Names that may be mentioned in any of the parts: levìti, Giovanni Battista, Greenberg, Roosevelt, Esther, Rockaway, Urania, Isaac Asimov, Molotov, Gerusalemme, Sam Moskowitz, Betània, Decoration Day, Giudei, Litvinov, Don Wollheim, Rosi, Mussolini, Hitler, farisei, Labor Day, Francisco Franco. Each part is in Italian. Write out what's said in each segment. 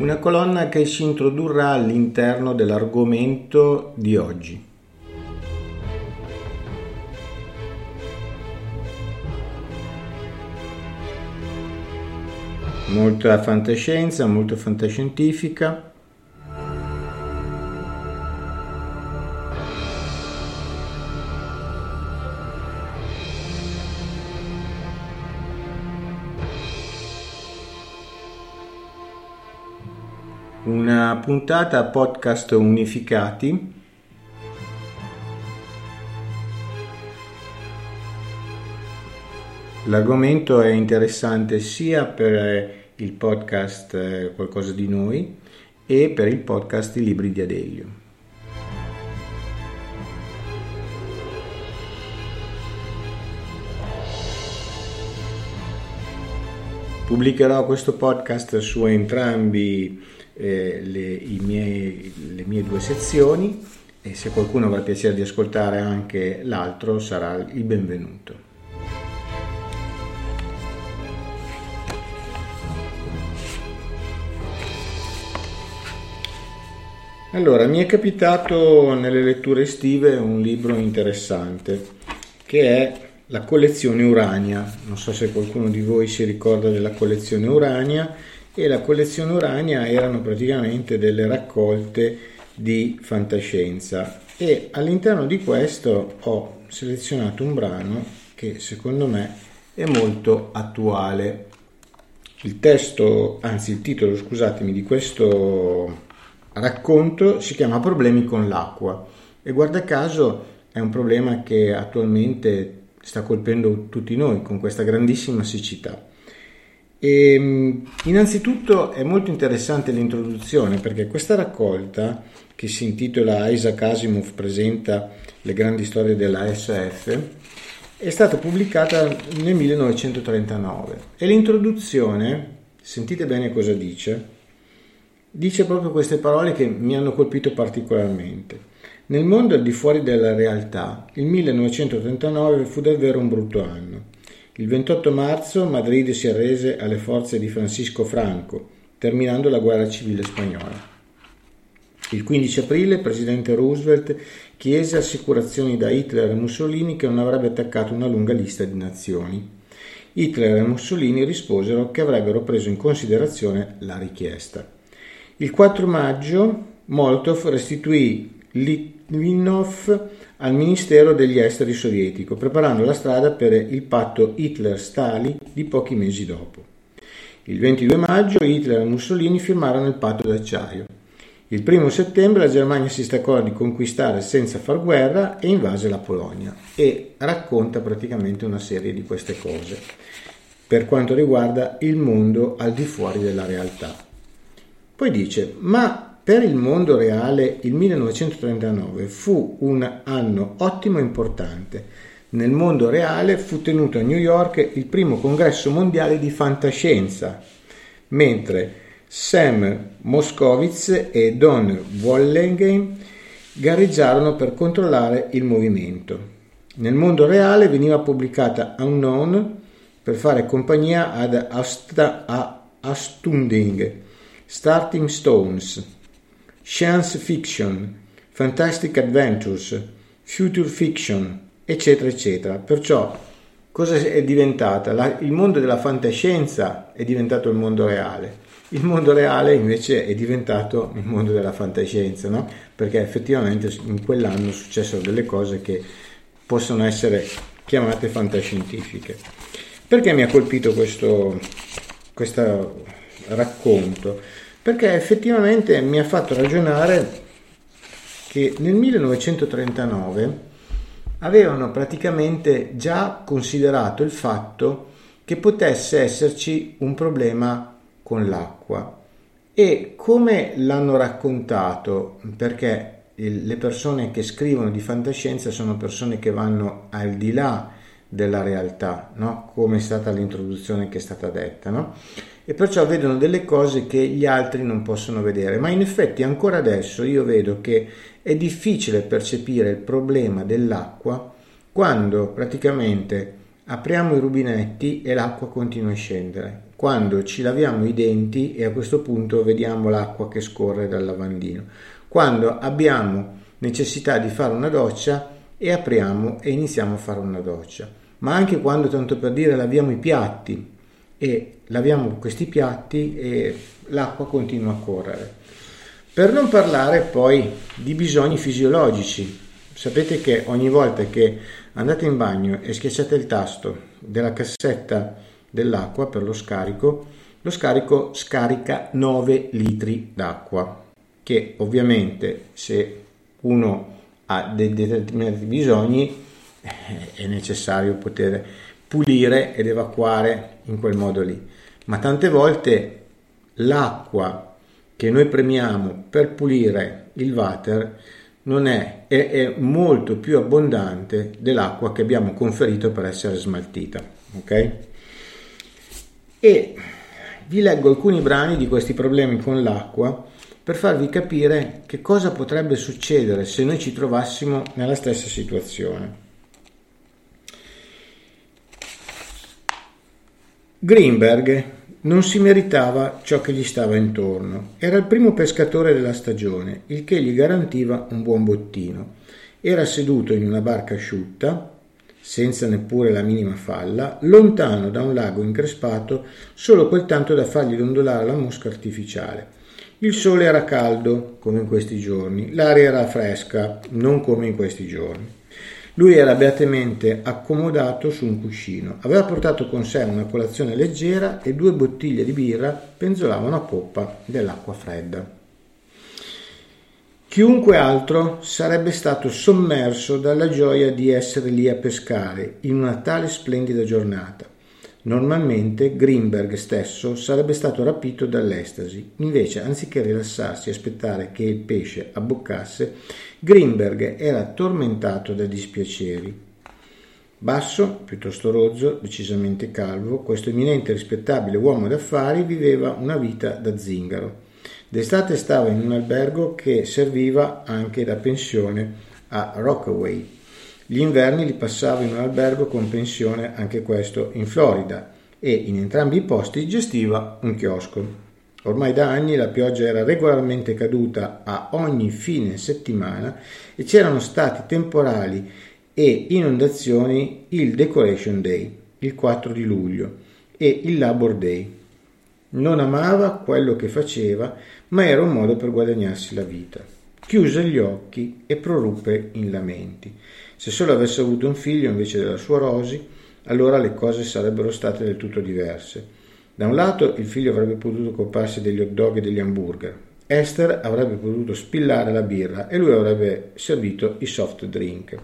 Una colonna che ci introdurrà all'interno dell'argomento di oggi. Molta fantascienza, molto fantascientifica. Una puntata podcast unificati . L'argomento è interessante sia per il podcast Qualcosa di Noi e per il podcast I Libri di Adelio . Pubblicherò questo podcast su entrambi le mie due sezioni, e se qualcuno avrà piacere di ascoltare anche l'altro sarà il benvenuto. Allora, mi è capitato nelle letture estive un libro interessante che è la collezione Urania. Non so se qualcuno di voi si ricorda della collezione Urania. E la collezione Urania erano praticamente delle raccolte di fantascienza, e all'interno di questo ho selezionato un brano che secondo me è molto attuale. Il titolo di questo racconto si chiama Problemi con l'acqua, e guarda caso è un problema che attualmente sta colpendo tutti noi con questa grandissima siccità. E innanzitutto è molto interessante l'introduzione, perché questa raccolta, che si intitola Isaac Asimov presenta le grandi storie della SF, è stata pubblicata nel 1939, e l'introduzione, sentite bene cosa dice proprio queste parole che mi hanno colpito particolarmente: nel mondo al di fuori della realtà il 1939 fu davvero un brutto anno. Il 28 marzo Madrid si arrese alle forze di Francisco Franco, terminando la guerra civile spagnola. Il 15 aprile il presidente Roosevelt chiese assicurazioni da Hitler e Mussolini che non avrebbe attaccato una lunga lista di nazioni. Hitler e Mussolini risposero che avrebbero preso in considerazione la richiesta. Il 4 maggio Molotov restituì Litvinov al Ministero degli Esteri sovietico, preparando la strada per il patto Hitler-Stalin di pochi mesi dopo. Il 22 maggio Hitler e Mussolini firmarono il patto d'acciaio. Il 1 settembre la Germania si staccò di conquistare senza far guerra e invase la Polonia, e racconta praticamente una serie di queste cose per quanto riguarda il mondo al di fuori della realtà. Poi dice: ma per il mondo reale il 1939 fu un anno ottimo e importante. Nel mondo reale fu tenuto a New York il primo congresso mondiale di fantascienza, mentre Sam Moskowitz e Don Wollheim gareggiarono per controllare il movimento. Nel mondo reale veniva pubblicata Unknown per fare compagnia ad Astounding, Starting Stones, Science Fiction, Fantastic Adventures, Future Fiction, eccetera eccetera. Perciò cosa è diventata? Il mondo della fantascienza è diventato il mondo reale. Il mondo reale invece è diventato il mondo della fantascienza, no? Perché effettivamente in quell'anno successero delle cose che possono essere chiamate fantascientifiche. Perché mi ha colpito questo racconto? Perché effettivamente mi ha fatto ragionare che nel 1939 avevano praticamente già considerato il fatto che potesse esserci un problema con l'acqua, e come l'hanno raccontato, perché le persone che scrivono di fantascienza sono persone che vanno al di là della realtà, no? Come è stata l'introduzione che è stata detta, no? E perciò vedono delle cose che gli altri non possono vedere, ma in effetti ancora adesso io vedo che è difficile percepire il problema dell'acqua quando praticamente apriamo i rubinetti e l'acqua continua a scendere, quando ci laviamo i denti e a questo punto vediamo l'acqua che scorre dal lavandino, quando abbiamo necessità di fare una doccia e apriamo e iniziamo a fare una doccia, ma anche quando, tanto per dire, laviamo i piatti e laviamo questi piatti e l'acqua continua a correre. Per non parlare poi di bisogni fisiologici. Sapete che ogni volta che andate in bagno e schiacciate il tasto della cassetta dell'acqua per lo scarico scarica 9 litri d'acqua, che ovviamente se uno ha dei determinati bisogni è necessario poter pulire ed evacuare in quel modo lì, ma tante volte l'acqua che noi premiamo per pulire il water non è molto più abbondante dell'acqua che abbiamo conferito per essere smaltita, ok? E vi leggo alcuni brani di questi problemi con l'acqua per farvi capire che cosa potrebbe succedere se noi ci trovassimo nella stessa situazione. Greenberg non si meritava ciò che gli stava intorno. Era il primo pescatore della stagione, il che gli garantiva un buon bottino. Era seduto in una barca asciutta, senza neppure la minima falla, lontano da un lago increspato, solo quel tanto da fargli dondolare la mosca artificiale. Il sole era caldo, come in questi giorni, l'aria era fresca, non come in questi giorni. Lui era beatamente accomodato su un cuscino, aveva portato con sé una colazione leggera e 2 bottiglie di birra penzolavano a poppa dell'acqua fredda. Chiunque altro sarebbe stato sommerso dalla gioia di essere lì a pescare in una tale splendida giornata. Normalmente Greenberg stesso sarebbe stato rapito dall'estasi, invece anziché rilassarsi e aspettare che il pesce abboccasse, Greenberg era tormentato da dispiaceri. Basso, piuttosto rozzo, decisamente calvo, questo eminente e rispettabile uomo d'affari viveva una vita da zingaro. D'estate stava in un albergo che serviva anche da pensione a Rockaway. Gli inverni li passava in un albergo con pensione, anche questo in Florida, e in entrambi i posti gestiva un chiosco. Ormai da anni la pioggia era regolarmente caduta a ogni fine settimana e c'erano stati temporali e inondazioni il Decoration Day, il 4 di luglio, e il Labor Day. Non amava quello che faceva, ma era un modo per guadagnarsi la vita. Chiuse gli occhi e proruppe in lamenti. Se solo avesse avuto un figlio invece della sua Rosi, allora le cose sarebbero state del tutto diverse. Da un lato il figlio avrebbe potuto occuparsi degli hot dog e degli hamburger, Esther avrebbe potuto spillare la birra e lui avrebbe servito i soft drink.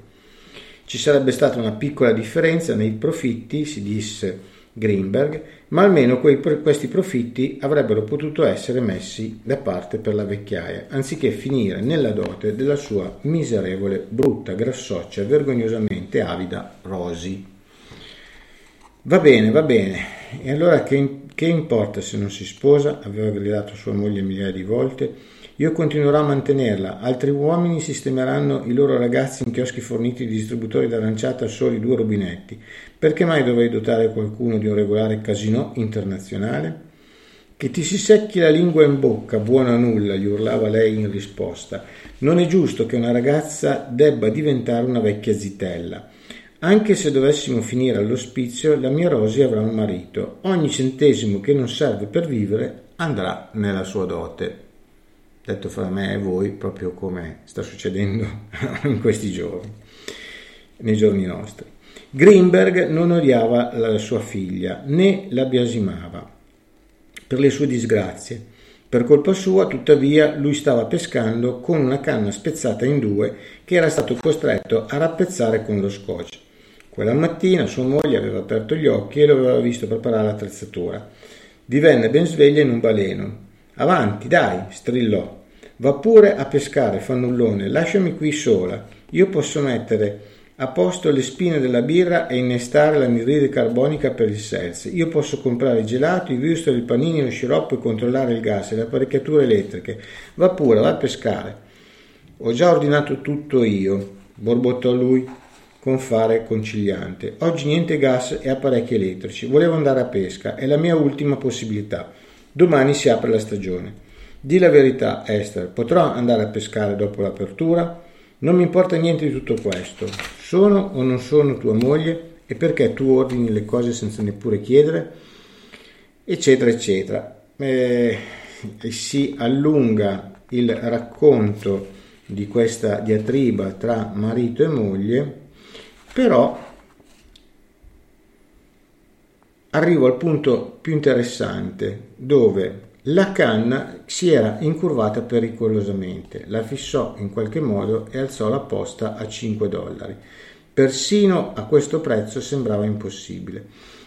Ci sarebbe stata una piccola differenza nei profitti, si disse Greenberg, ma almeno questi profitti avrebbero potuto essere messi da parte per la vecchiaia, anziché finire nella dote della sua miserevole, brutta, grassoccia, vergognosamente avida Rosi. Va bene. E allora che importa se non si sposa? Aveva gridato sua moglie migliaia di volte. Io continuerò a mantenerla. Altri uomini sistemeranno i loro ragazzi in chioschi forniti di distributori d'aranciata a soli 2 rubinetti. Perché mai dovrei dotare qualcuno di un regolare casino internazionale? Che ti si secchi la lingua in bocca, buona nulla, gli urlava lei in risposta. Non è giusto che una ragazza debba diventare una vecchia zitella. Anche se dovessimo finire all'ospizio, la mia Rosi avrà un marito. Ogni centesimo che non serve per vivere andrà nella sua dote. Detto fra me e voi, proprio come sta succedendo in questi giorni, nei giorni nostri. Greenberg non odiava la sua figlia, né la biasimava per le sue disgrazie. Per colpa sua, tuttavia, lui stava pescando con una canna spezzata in 2 che era stato costretto a rappezzare con lo scotch. Quella mattina sua moglie aveva aperto gli occhi e lo aveva visto preparare l'attrezzatura. Divenne ben sveglia in un baleno. «Avanti, dai!» strillò. «Va pure a pescare, fannullone, lasciami qui sola. Io posso mettere a posto le spine della birra e innestare l'anidride carbonica per il seltz. Io posso comprare il gelato, i würstel, i panini, lo sciroppo e controllare il gas e le apparecchiature elettriche. Va pure, va a pescare!» «Ho già ordinato tutto io», borbottò lui con fare conciliante. Oggi niente gas e apparecchi elettrici. Volevo andare a pesca, è la mia ultima possibilità. Domani si apre la stagione. Di la verità, Esther, potrò andare a pescare dopo l'apertura? Non mi importa niente di tutto questo. Sono o non sono tua moglie? E perché tu ordini le cose senza neppure chiedere? Eccetera, eccetera. E si allunga il racconto di questa diatriba tra marito e moglie. Però arrivo al punto più interessante, dove la canna si era incurvata pericolosamente, la fissò in qualche modo e alzò la posta a $5. Persino a questo prezzo sembrava impossibile.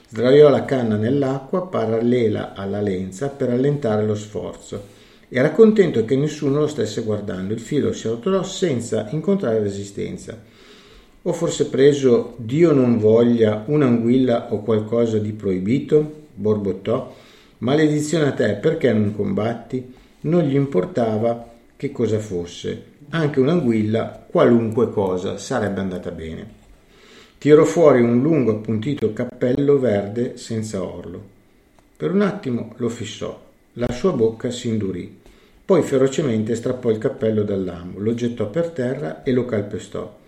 Sdraiò la canna nell'acqua parallela alla lenza per allentare lo sforzo. Era contento che nessuno lo stesse guardando. Il filo si rotolò senza incontrare resistenza. Ho forse preso, Dio non voglia, un'anguilla o qualcosa di proibito? Borbottò. Maledizione a te, perché non combatti? Non gli importava che cosa fosse. Anche un'anguilla, qualunque cosa, sarebbe andata bene. Tirò fuori un lungo appuntito cappello verde senza orlo. Per un attimo lo fissò. La sua bocca si indurì. Poi ferocemente strappò il cappello dall'amo, lo gettò per terra e lo calpestò.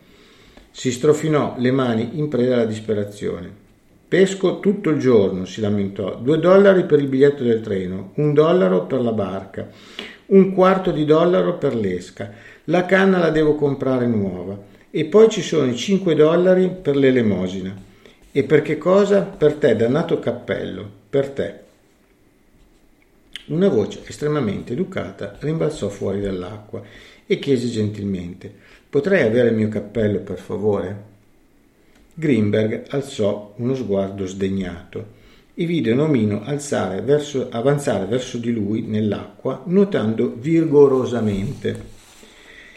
Si strofinò le mani in preda alla disperazione. Pesco tutto il giorno, si lamentò. $2 per il biglietto del treno, $1 per la barca, $0,25 per l'esca. La canna la devo comprare nuova. E poi ci sono i $5 per l'elemosina. E per che cosa? Per te, dannato cappello, per te. Una voce estremamente educata rimbalzò fuori dall'acqua e chiese gentilmente: «Potrei avere il mio cappello, per favore?» Greenberg alzò uno sguardo sdegnato e vide un omino avanzare verso di lui nell'acqua, nuotando vigorosamente.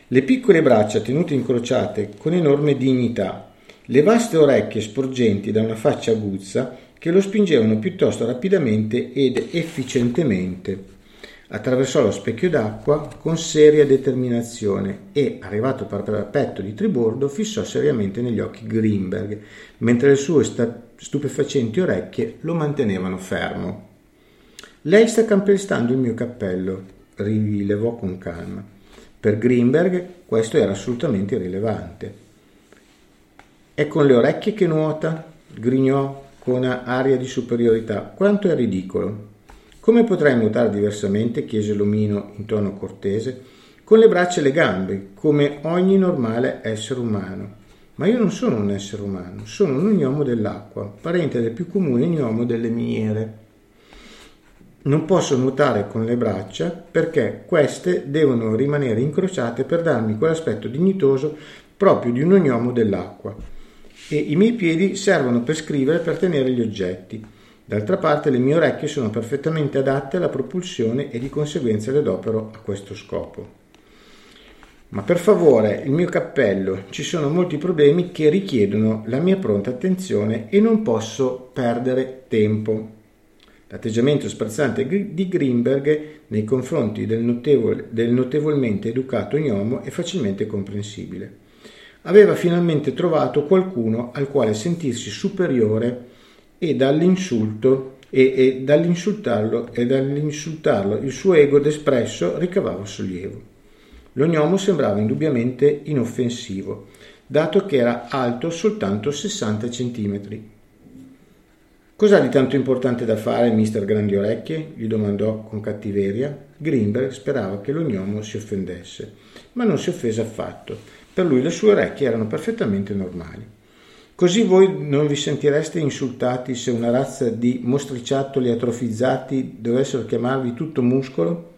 Le piccole braccia tenute incrociate con enorme dignità, le vaste orecchie sporgenti da una faccia aguzza che lo spingevano piuttosto rapidamente ed efficientemente. Attraversò lo specchio d'acqua con seria determinazione e, arrivato al parapetto di tribordo, fissò seriamente negli occhi Greenberg, mentre le sue stupefacenti orecchie lo mantenevano fermo. «Lei sta calpestando il mio cappello», rilevò con calma. Per Greenberg questo era assolutamente irrilevante. «È con le orecchie che nuota?» grignò con aria di superiorità. «Quanto è ridicolo!» «Come potrei nuotare diversamente?» chiese l'omino in tono cortese. con le braccia e le gambe, come ogni normale essere umano. Ma io non sono un essere umano, sono un gnomo dell'acqua, parente del più comune gnomo delle miniere. Non posso nuotare con le braccia perché queste devono rimanere incrociate per darmi quell'aspetto dignitoso proprio di un gnomo dell'acqua. E i miei piedi servono per scrivere e per tenere gli oggetti. D'altra parte le mie orecchie sono perfettamente adatte alla propulsione e di conseguenza le adopero a questo scopo. Ma per favore, il mio cappello, ci sono molti problemi che richiedono la mia pronta attenzione e non posso perdere tempo. L'atteggiamento sprezzante di Greenberg nei confronti del notevolmente educato gnomo è facilmente comprensibile. Aveva finalmente trovato qualcuno al quale sentirsi superiore e dall'insultarlo il suo ego despresso ricavava sollievo. Lo gnomo sembrava indubbiamente inoffensivo, dato che era alto soltanto 60 centimetri. «Cos'ha di tanto importante da fare, mister Grandi Orecchie?» gli domandò con cattiveria. Greenberg sperava che lo gnomo si offendesse, ma non si offese affatto. Per lui le sue orecchie erano perfettamente normali. «Così voi non vi sentireste insultati se una razza di mostriciattoli atrofizzati dovessero chiamarvi tutto muscolo?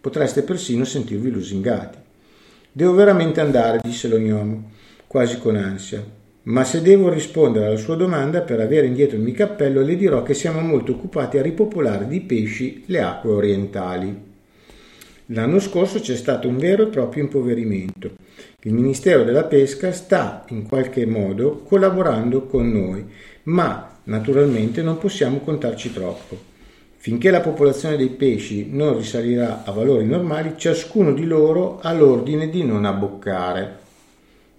Potreste persino sentirvi lusingati». «Devo veramente andare», disse lo gnomo, quasi con ansia. «Ma se devo rispondere alla sua domanda per avere indietro il mio cappello, le dirò che siamo molto occupati a ripopolare di pesci le acque orientali. L'anno scorso c'è stato un vero e proprio impoverimento. Il Ministero della Pesca sta in qualche modo collaborando con noi, ma naturalmente non possiamo contarci troppo. Finché la popolazione dei pesci non risalirà a valori normali, ciascuno di loro ha l'ordine di non abboccare».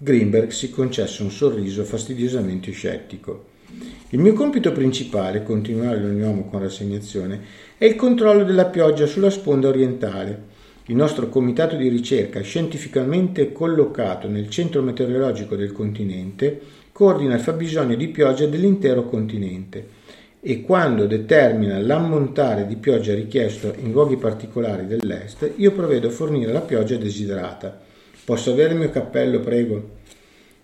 Greenberg si concesse un sorriso fastidiosamente scettico. «Il mio compito principale», continuò l'ognomo con rassegnazione, «è il controllo della pioggia sulla sponda orientale. Il nostro comitato di ricerca, scientificamente collocato nel centro meteorologico del continente, coordina il fabbisogno di pioggia dell'intero continente e quando determina l'ammontare di pioggia richiesto in luoghi particolari dell'est, io provvedo a fornire la pioggia desiderata. Posso avere il mio cappello, prego?»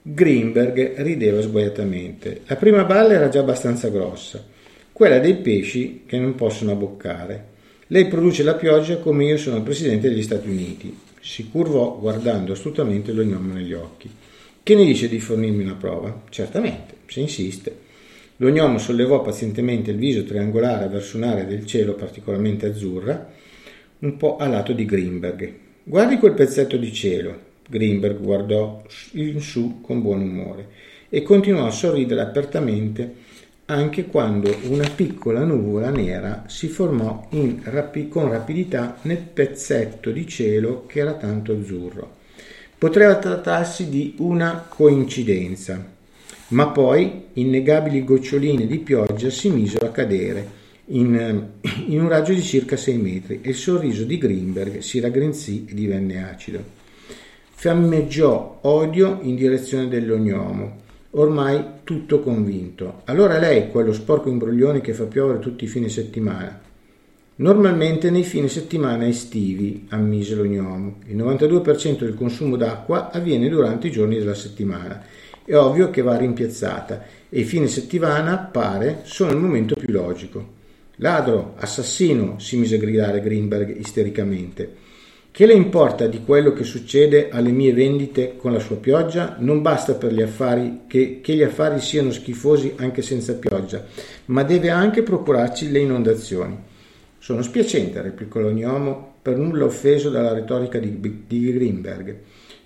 Greenberg rideva sguaiatamente. La prima balla era già abbastanza grossa, quella dei pesci che non possono abboccare. «Lei produce la pioggia come io sono il presidente degli Stati Uniti», si curvò guardando astutamente lo gnomo negli occhi. «Che ne dice di fornirmi una prova?» «Certamente, se insiste». Lo gnomo sollevò pazientemente il viso triangolare verso un'area del cielo particolarmente azzurra, un po' a lato di Greenberg. «Guardi quel pezzetto di cielo». Greenberg guardò in su con buon umore e continuò a sorridere apertamente anche quando una piccola nuvola nera si formò con rapidità nel pezzetto di cielo che era tanto azzurro. Poteva trattarsi di una coincidenza, ma poi innegabili goccioline di pioggia si misero a cadere in un raggio di circa 6 metri e il sorriso di Greenberg si raggrinzì e divenne acido. Fiammeggiò odio in direzione dell'ognomo, ormai tutto convinto. «Allora lei, quello sporco imbroglione che fa piovere tutti i fine settimana?» «Normalmente nei fine settimana estivi», ammise l'ognomo. «Il 92% del consumo d'acqua avviene durante i giorni della settimana. È ovvio che va rimpiazzata e i fine settimana, pare, sono il momento più logico». «Ladro, assassino», si mise a gridare Greenberg istericamente. «Che le importa di quello che succede alle mie vendite con la sua pioggia? Non basta per gli affari che gli affari siano schifosi anche senza pioggia, ma deve anche procurarci le inondazioni». «Sono spiacente», replicò l'ognomo, per nulla offeso dalla retorica di Greenberg.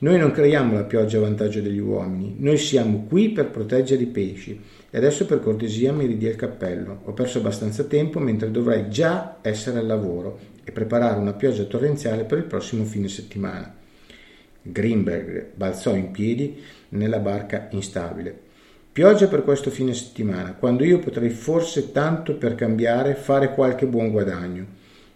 «Noi non creiamo la pioggia a vantaggio degli uomini, noi siamo qui per proteggere i pesci. E adesso per cortesia mi ridia il cappello. Ho perso abbastanza tempo mentre dovrei già essere al lavoro e preparare una pioggia torrenziale per il prossimo fine settimana». Greenberg balzò in piedi nella barca instabile. «Pioggia per questo fine settimana, quando io potrei forse, tanto per cambiare, fare qualche buon guadagno.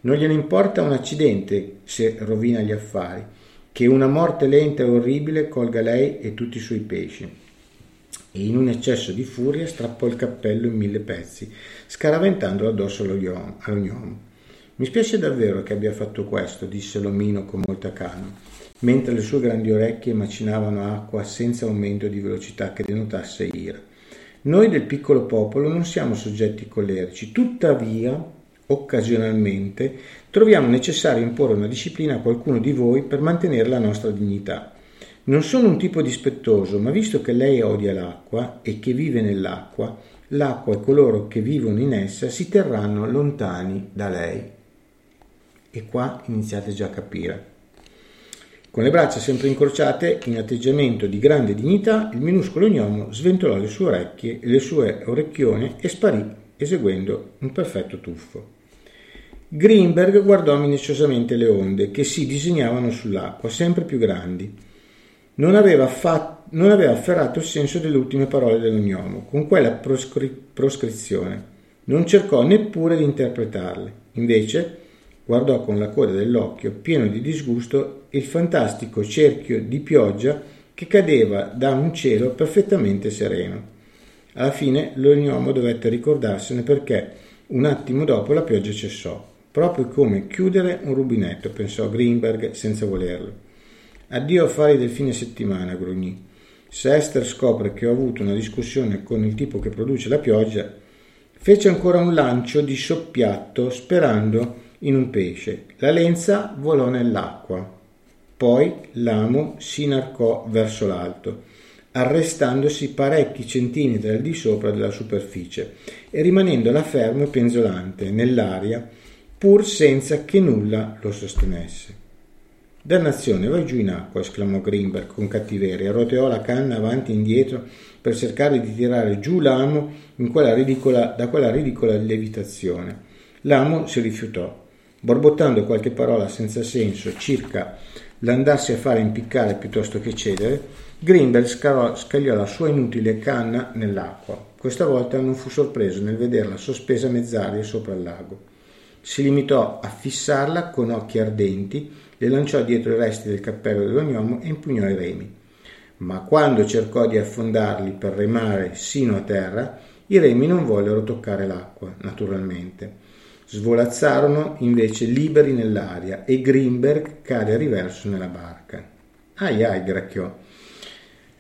Non gliene importa un accidente se rovina gli affari, che una morte lenta e orribile colga lei e tutti i suoi pesci». E in un eccesso di furia strappò il cappello in 1000 pezzi, scaraventandolo addosso all'ognomo. «Mi spiace davvero che abbia fatto questo», disse l'omino con molta calma. mentre le sue grandi orecchie macinavano acqua senza aumento di velocità che denotasse ira. Noi del piccolo popolo non siamo soggetti colerici, tuttavia occasionalmente troviamo necessario imporre una disciplina a qualcuno di voi per mantenere la nostra dignità. Non sono un tipo dispettoso, ma visto che lei odia l'acqua e che vive nell'acqua, l'acqua e coloro che vivono in essa si terranno lontani da lei. E qua iniziate già a capire. Con le braccia sempre incrociate, in atteggiamento di grande dignità, il minuscolo gnomo sventolò le sue orecchie e le sue orecchione e sparì, eseguendo un perfetto tuffo. Greenberg guardò minacciosamente le onde che si disegnavano sull'acqua, sempre più grandi. Non aveva afferrato il senso delle ultime parole dello gnomo, con quella proscrizione. Non cercò neppure di interpretarle. Invece guardò con la coda dell'occhio, pieno di disgusto, il fantastico cerchio di pioggia che cadeva da un cielo perfettamente sereno. Alla fine lo gnomo dovette ricordarsene, perché un attimo dopo la pioggia cessò, proprio come chiudere un rubinetto, pensò Greenberg senza volerlo. Addio affari del fine settimana, grugnì. Se Esther scopre che ho avuto una discussione con il tipo che produce la pioggia, fece ancora un lancio di soppiatto sperando in un pesce. La lenza volò nell'acqua. Poi l'amo si inarcò verso l'alto, arrestandosi parecchi centimetri al di sopra della superficie e rimanendo là fermo e penzolante nell'aria, pur senza che nulla lo sostenesse. «Dannazione, vai giù in acqua!» esclamò Greenberg con cattiveria, roteò la canna avanti e indietro per cercare di tirare giù l'amo da quella ridicola levitazione. L'amo si rifiutò, borbottando qualche parola senza senso circa l'andarsi a fare impiccare piuttosto che cedere. Greenberg scagliò la sua inutile canna nell'acqua. Questa volta non fu sorpreso nel vederla sospesa mezz'aria sopra il lago. Si limitò a fissarla con occhi ardenti, le lanciò dietro i resti del cappello dell'ognomo e impugnò i remi. Ma quando cercò di affondarli per remare sino a terra, i remi non vollero toccare l'acqua, naturalmente. Svolazzarono invece liberi nell'aria e Greenberg cade a riverso nella barca. «Ai ai!» gracchiò.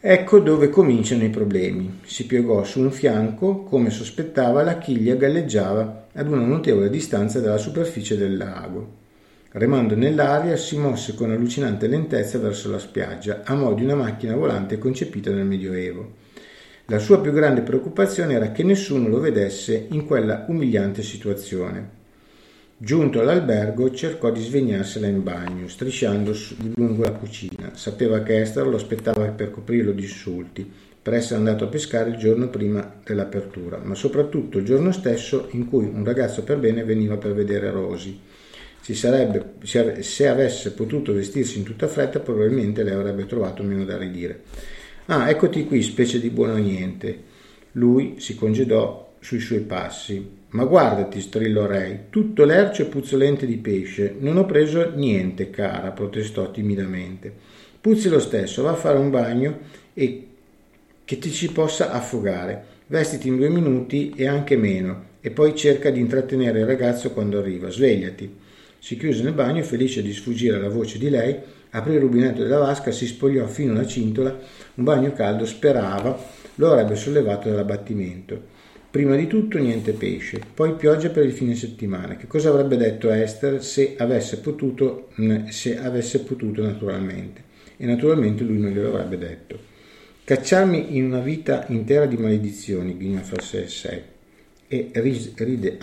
«Ecco dove cominciano i problemi». Si piegò su un fianco, come sospettava, la chiglia galleggiava ad una notevole distanza dalla superficie del lago. Remando nell'aria, si mosse con allucinante lentezza verso la spiaggia, a mo' di una macchina volante concepita nel Medioevo. La sua più grande preoccupazione era che nessuno lo vedesse in quella umiliante situazione. Giunto all'albergo, cercò di svignarsela in bagno, strisciando lungo la cucina. Sapeva che Esther lo aspettava per coprirlo di insulti, per essere andato a pescare il giorno prima dell'apertura, ma soprattutto il giorno stesso in cui un ragazzo per bene veniva per vedere Rosi. Se avesse potuto vestirsi in tutta fretta, probabilmente le avrebbe trovato meno da ridire. «Ah, eccoti qui, specie di buono niente!» Lui si congedò sui suoi passi. «Ma guardati!» strillò Ray. «Tutto lercio e puzzolente di pesce. Non ho preso niente, cara!» protestò timidamente. «Puzzi lo stesso, va a fare un bagno e che ti ci possa affogare. Vestiti in 2 minuti e anche meno, e poi cerca di intrattenere il ragazzo quando arriva. Svegliati!» Si chiuse nel bagno, felice di sfuggire alla voce di lei, aprì il rubinetto della vasca, si spogliò fino alla cintola, un bagno caldo, sperava, lo avrebbe sollevato dall'abbattimento. Prima di tutto niente pesce, poi pioggia per il fine settimana. Che cosa avrebbe detto Esther se avesse potuto naturalmente? E naturalmente lui non glielo avrebbe detto. «Cacciarmi in una vita intera di maledizioni», ghigna fra sé e sé, e ride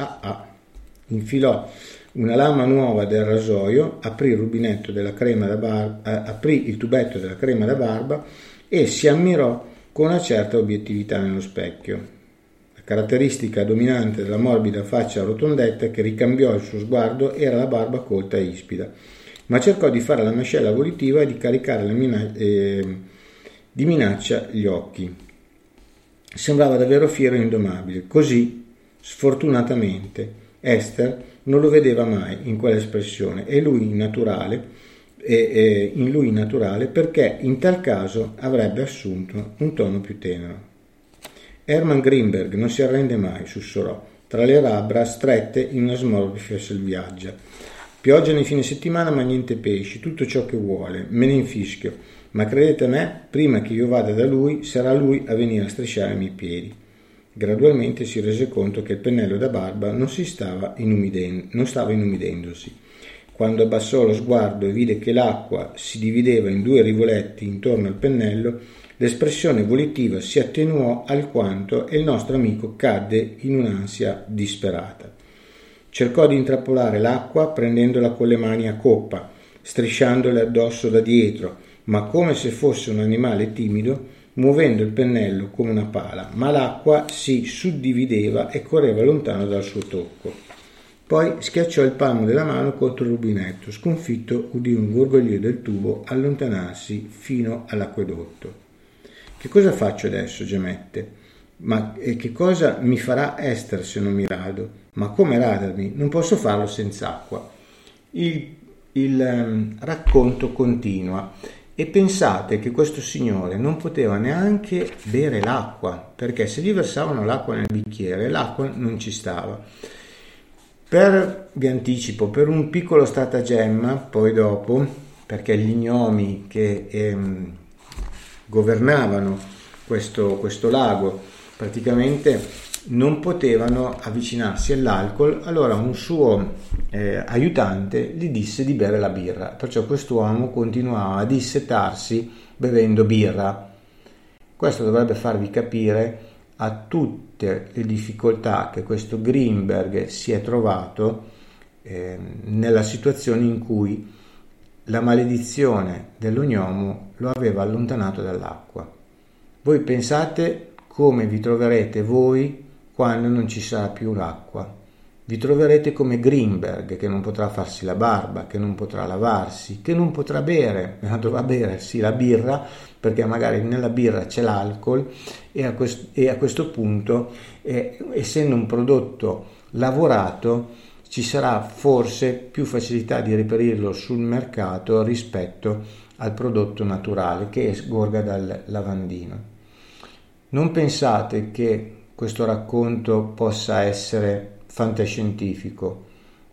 infilò una lama nuova del rasoio, aprì il tubetto della crema da barba e si ammirò con una certa obiettività nello specchio. La caratteristica dominante della morbida faccia rotondetta che ricambiò il suo sguardo era la barba colta e ispida, ma cercò di fare la mascella volitiva e di caricare di minaccia gli occhi. Sembrava davvero fiero e indomabile. Così, sfortunatamente, Esther non lo vedeva mai in quell'espressione e in lui naturale, perché in tal caso avrebbe assunto un tono più tenero. «Hermann Greenberg non si arrende mai», sussurrò, tra le labbra strette in una smorfia selvaggia. Pioggia nei fine settimana, ma niente pesci, tutto ciò che vuole, me ne infischio, ma credete a me, prima che io vada da lui, sarà lui a venire a strisciarmi i piedi. Gradualmente si rese conto che il pennello da barba non stava inumidendosi. Quando abbassò lo sguardo e vide che l'acqua si divideva in due rivoletti intorno al pennello, l'espressione volitiva si attenuò alquanto e il nostro amico cadde in un'ansia disperata. Cercò di intrappolare l'acqua prendendola con le mani a coppa, strisciandole addosso da dietro, ma come se fosse un animale timido, muovendo il pennello come una pala, ma l'acqua si suddivideva e correva lontano dal suo tocco. Poi schiacciò il palmo della mano contro il rubinetto, sconfitto udì un gorgoglio del tubo allontanarsi fino all'acquedotto. Che cosa faccio adesso? Gemette. Ma che cosa mi farà Esther se non mi rado? Ma come radarmi? Non posso farlo senza acqua. Il racconto continua. E pensate che questo signore non poteva neanche bere l'acqua, perché se gli versavano l'acqua nel bicchiere, l'acqua non ci stava. Vi anticipo, per un piccolo stratagemma, poi dopo, perché gli gnomi che governavano questo lago praticamente non potevano avvicinarsi all'alcol, allora un suo aiutante gli disse di bere la birra, perciò quest'uomo continuava a dissetarsi bevendo birra. Questo dovrebbe farvi capire a tutte le difficoltà che questo Greenberg si è trovato nella situazione in cui la maledizione dell'ognomo lo aveva allontanato dall'acqua. Voi pensate come vi troverete voi quando non ci sarà più l'acqua. Vi troverete come Greenberg, che non potrà farsi la barba, che non potrà lavarsi, che non potrà bere, ma dovrà bersi la birra, perché magari nella birra c'è l'alcol e a questo punto, essendo un prodotto lavorato, ci sarà forse più facilità di reperirlo sul mercato rispetto al prodotto naturale che sgorga dal lavandino. Non pensate che questo racconto possa essere fantascientifico.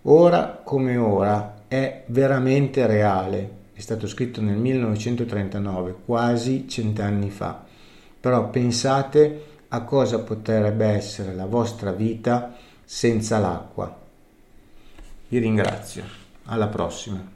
Ora come ora è veramente reale. È stato scritto nel 1939, quasi 100 anni fa. Però pensate a cosa potrebbe essere la vostra vita senza l'acqua. Vi ringrazio. Alla prossima.